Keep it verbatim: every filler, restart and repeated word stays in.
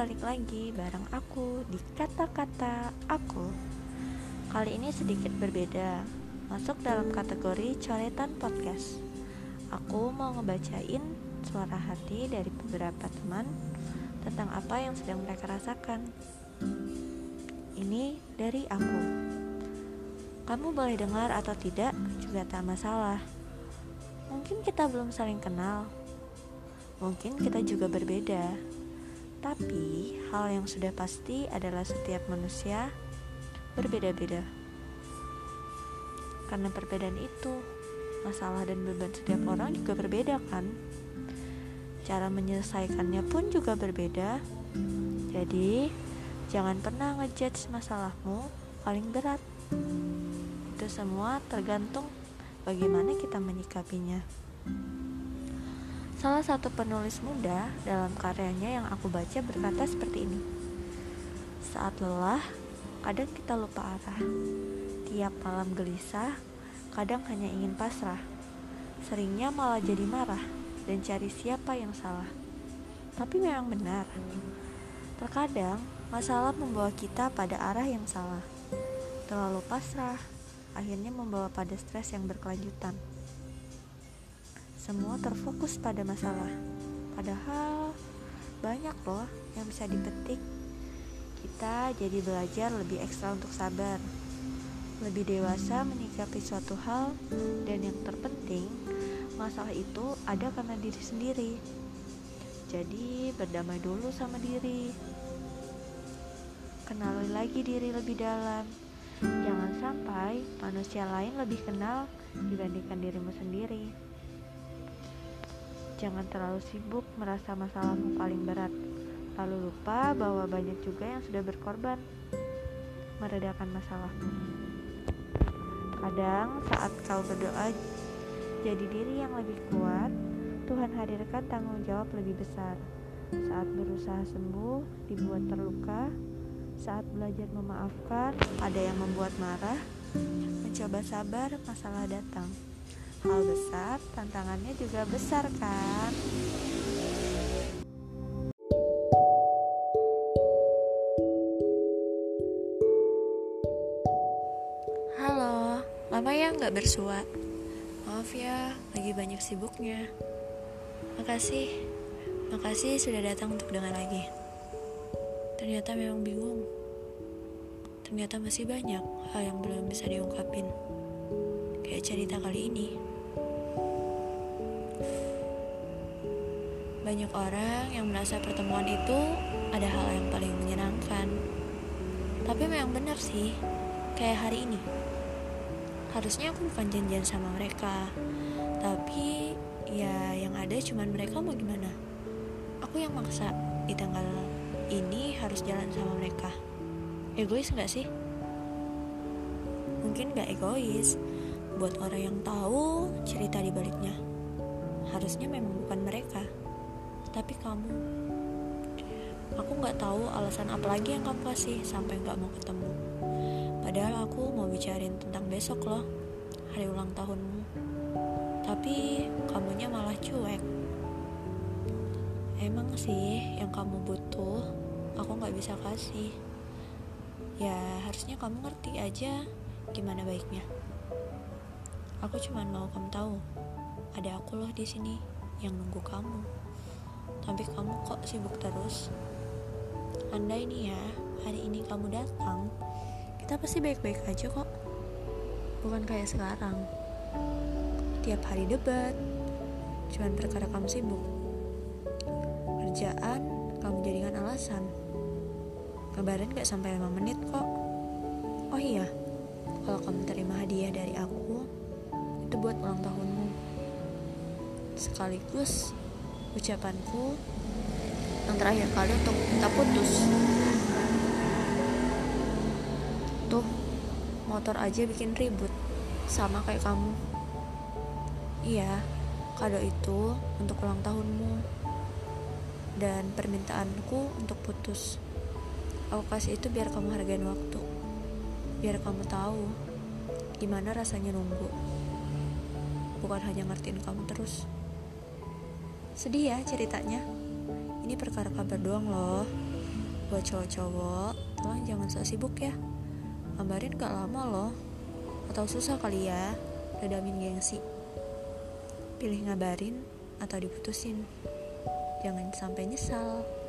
balik lagi bareng aku di kata-kata aku. Kali ini sedikit berbeda, masuk dalam kategori coretan podcast. Aku mau ngebacain suara hati dari beberapa teman tentang apa yang sedang mereka rasakan. Ini dari aku. Kamu boleh dengar atau tidak juga tak masalah. Mungkin kita belum saling kenal, mungkin kita juga berbeda. Tapi, hal yang sudah pasti adalah setiap manusia berbeda-beda. Karena perbedaan itu, masalah dan beban setiap orang juga berbeda kan? Cara menyelesaikannya pun juga berbeda. Jadi, jangan pernah ngejudge masalahmu paling berat. Itu semua tergantung bagaimana kita menyikapinya. Salah satu penulis muda dalam karyanya yang aku baca berkata seperti ini. Saat lelah, kadang kita lupa arah. Tiap malam gelisah, kadang hanya ingin pasrah. Seringnya malah jadi marah dan cari siapa yang salah. Tapi memang benar. Terkadang, masalah membawa kita pada arah yang salah. Terlalu pasrah, akhirnya membawa pada stres yang berkelanjutan. Semua terfokus pada masalah, padahal banyak loh yang bisa dipetik. Kita jadi belajar lebih ekstra untuk sabar, lebih dewasa menyikapi suatu hal, dan yang terpenting, masalah itu ada karena diri sendiri. Jadi berdamai dulu sama diri, kenali lagi diri lebih dalam. Jangan sampai manusia lain lebih kenal dibandingkan dirimu sendiri. Jangan terlalu sibuk merasa masalahmu paling berat, lalu lupa bahwa banyak juga yang sudah berkorban meredakan masalahmu. Kadang saat kau berdoa jadi diri yang lebih kuat, Tuhan hadirkan tanggung jawab lebih besar. Saat berusaha sembuh, dibuat terluka. Saat belajar memaafkan, ada yang membuat marah. Mencoba sabar, masalah datang. Hal besar, tantangannya juga besar kan? Halo, lama ya nggak bersua? Maaf ya, lagi banyak sibuknya. Makasih, makasih sudah datang untuk dengar lagi. Ternyata memang bingung. Ternyata masih banyak hal yang belum bisa diungkapin. Kayak cerita kali ini. Banyak orang yang merasa pertemuan itu ada hal yang paling menyenangkan. Tapi memang benar sih, kayak hari ini. Harusnya aku bukan janjian sama mereka, tapi ya yang ada cuman mereka mau gimana. Aku yang maksa di tanggal ini harus jalan sama mereka. Egois gak sih? Mungkin gak egois buat orang yang tahu cerita di baliknya. Harusnya memang bukan mereka, tapi kamu. Aku gak tahu alasan apa lagi yang kamu kasih sampai gak mau ketemu. Padahal aku mau bicarain tentang besok loh, hari ulang tahunmu. Tapi kamunya malah cuek. Emang sih yang kamu butuh aku gak bisa kasih. Ya harusnya kamu ngerti aja gimana baiknya. Aku cuma mau kamu tahu ada aku loh di sini yang nunggu kamu. Tapi kamu kok sibuk terus? Andai nih ya, hari ini kamu datang, kita pasti baik-baik aja kok. Bukan kayak sekarang. Tiap hari debat, cuman perkara kamu sibuk. Kerjaan, kamu jadikan alasan. Kabaran gak sampai lima menit kok. Oh iya, kalau kamu terima hadiah dari aku, itu buat ulang tahunmu. Sekaligus ucapanku yang terakhir kali untuk minta putus. Tuh, motor aja bikin ribut, sama kayak kamu. Iya, kado itu untuk ulang tahunmu, dan permintaanku untuk putus. Aku kasih itu biar kamu hargain waktu, biar kamu tahu gimana rasanya nunggu. Bukan hanya ngertiin kamu terus. Sedih ya ceritanya. Ini perkara kabar doang loh. Buat cowok-cowok, tolong jangan sok sibuk ya. Gambarin gak lama loh. Atau susah kali ya, redamin gengsi. Pilih ngabarin atau diputusin. Jangan sampai nyesal.